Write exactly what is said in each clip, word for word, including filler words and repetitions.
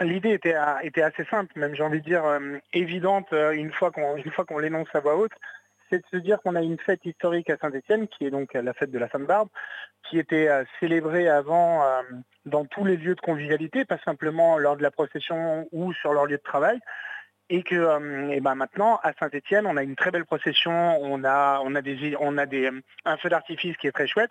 L'idée était, était assez simple, même j'ai envie de dire euh, évidente une fois qu'on, une fois qu'on l'énonce à voix haute, c'est de se dire qu'on a une fête historique à Saint-Étienne, qui est donc la fête de la Sainte-Barbe, qui était euh, célébrée avant euh, dans tous les lieux de convivialité, pas simplement lors de la procession ou sur leur lieu de travail. Et que euh, et ben maintenant, à Saint-Étienne, on a une très belle procession, on a, on a, des, on a des, un feu d'artifice qui est très chouette,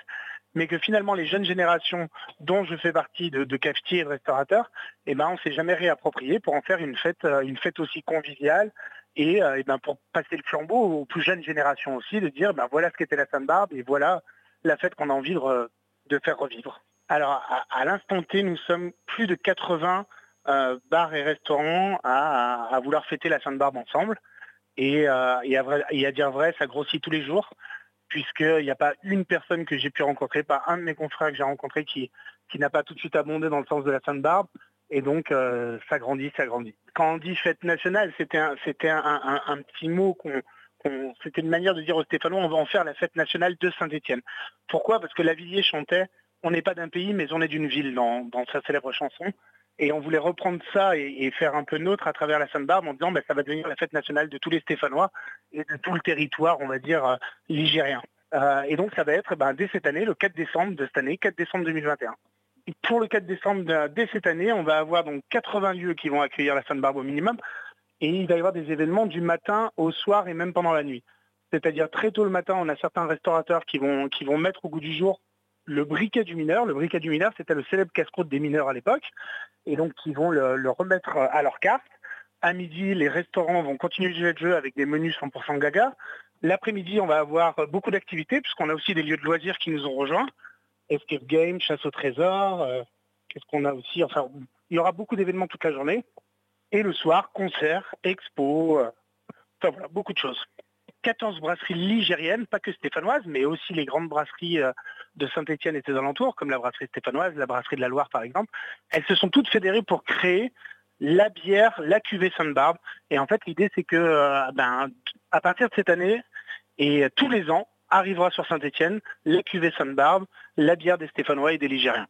mais que finalement les jeunes générations dont je fais partie de, de cafetiers et de restaurateurs, et ben on ne s'est jamais réapproprié pour en faire une fête, une fête aussi conviviale, et, et ben pour passer le flambeau aux plus jeunes générations aussi, de dire ben voilà ce qu'était la Sainte-Barbe et voilà la fête qu'on a envie de, de faire revivre. Alors à, à l'instant T, nous sommes plus de quatre-vingts Euh, bars et restaurants à, à, à vouloir fêter la Sainte-Barbe ensemble. Et, euh, et, à vrai, et à dire vrai, ça grossit tous les jours, puisqu'il n'y a pas une personne que j'ai pu rencontrer, pas un de mes confrères que j'ai rencontré qui, qui n'a pas tout de suite abondé dans le sens de la Sainte-Barbe. Et donc, euh, ça grandit, ça grandit. Quand on dit fête nationale, c'était un, c'était un, un, un petit mot qu'on... qu'on c'était une manière de dire aux Stéphanois, on va en faire la fête nationale de Saint-Étienne. Pourquoi ? Parce que Lavilliers chantait « On n'est pas d'un pays, mais on est d'une ville » dans, dans sa célèbre chanson. Et on voulait reprendre ça et, et faire un peu nôtre à travers la Sainte-Barbe en disant ben, ça va devenir la fête nationale de tous les Stéphanois et de tout le territoire, on va dire, euh, ligérien. Euh, et donc ça va être ben, dès cette année, le quatre décembre de cette année, quatre décembre deux mille vingt et un. Et pour le quatre décembre de, dès cette année, on va avoir donc quatre-vingts lieux qui vont accueillir la Sainte-Barbe au minimum. Et il va y avoir des événements du matin au soir et même pendant la nuit. C'est-à-dire très tôt le matin, on a certains restaurateurs qui vont, qui vont mettre au goût du jour le briquet du mineur. Le briquet du mineur, c'était le célèbre casse-croûte des mineurs à l'époque. Et donc, ils vont le, le remettre à leur carte. À midi, les restaurants vont continuer le jeu avec des menus cent pour cent gaga. L'après-midi, on va avoir beaucoup d'activités, puisqu'on a aussi des lieux de loisirs qui nous ont rejoints. Escape game, chasse au trésor, euh, qu'est-ce qu'on a aussi ? Enfin, il y aura beaucoup d'événements toute la journée. Et le soir, concerts, expos, euh, enfin voilà, beaucoup de choses. quatorze brasseries ligériennes, pas que stéphanoises, mais aussi les grandes brasseries de Saint-Étienne et ses alentours, comme la brasserie stéphanoise, la brasserie de la Loire par exemple. Elles se sont toutes fédérées pour créer la bière, la cuvée Sainte-Barbe. Et en fait, l'idée, c'est que euh, ben, à partir de cette année, et tous les ans, arrivera sur Saint-Étienne la cuvée Sainte-Barbe, la bière des Stéphanois et des Ligériens.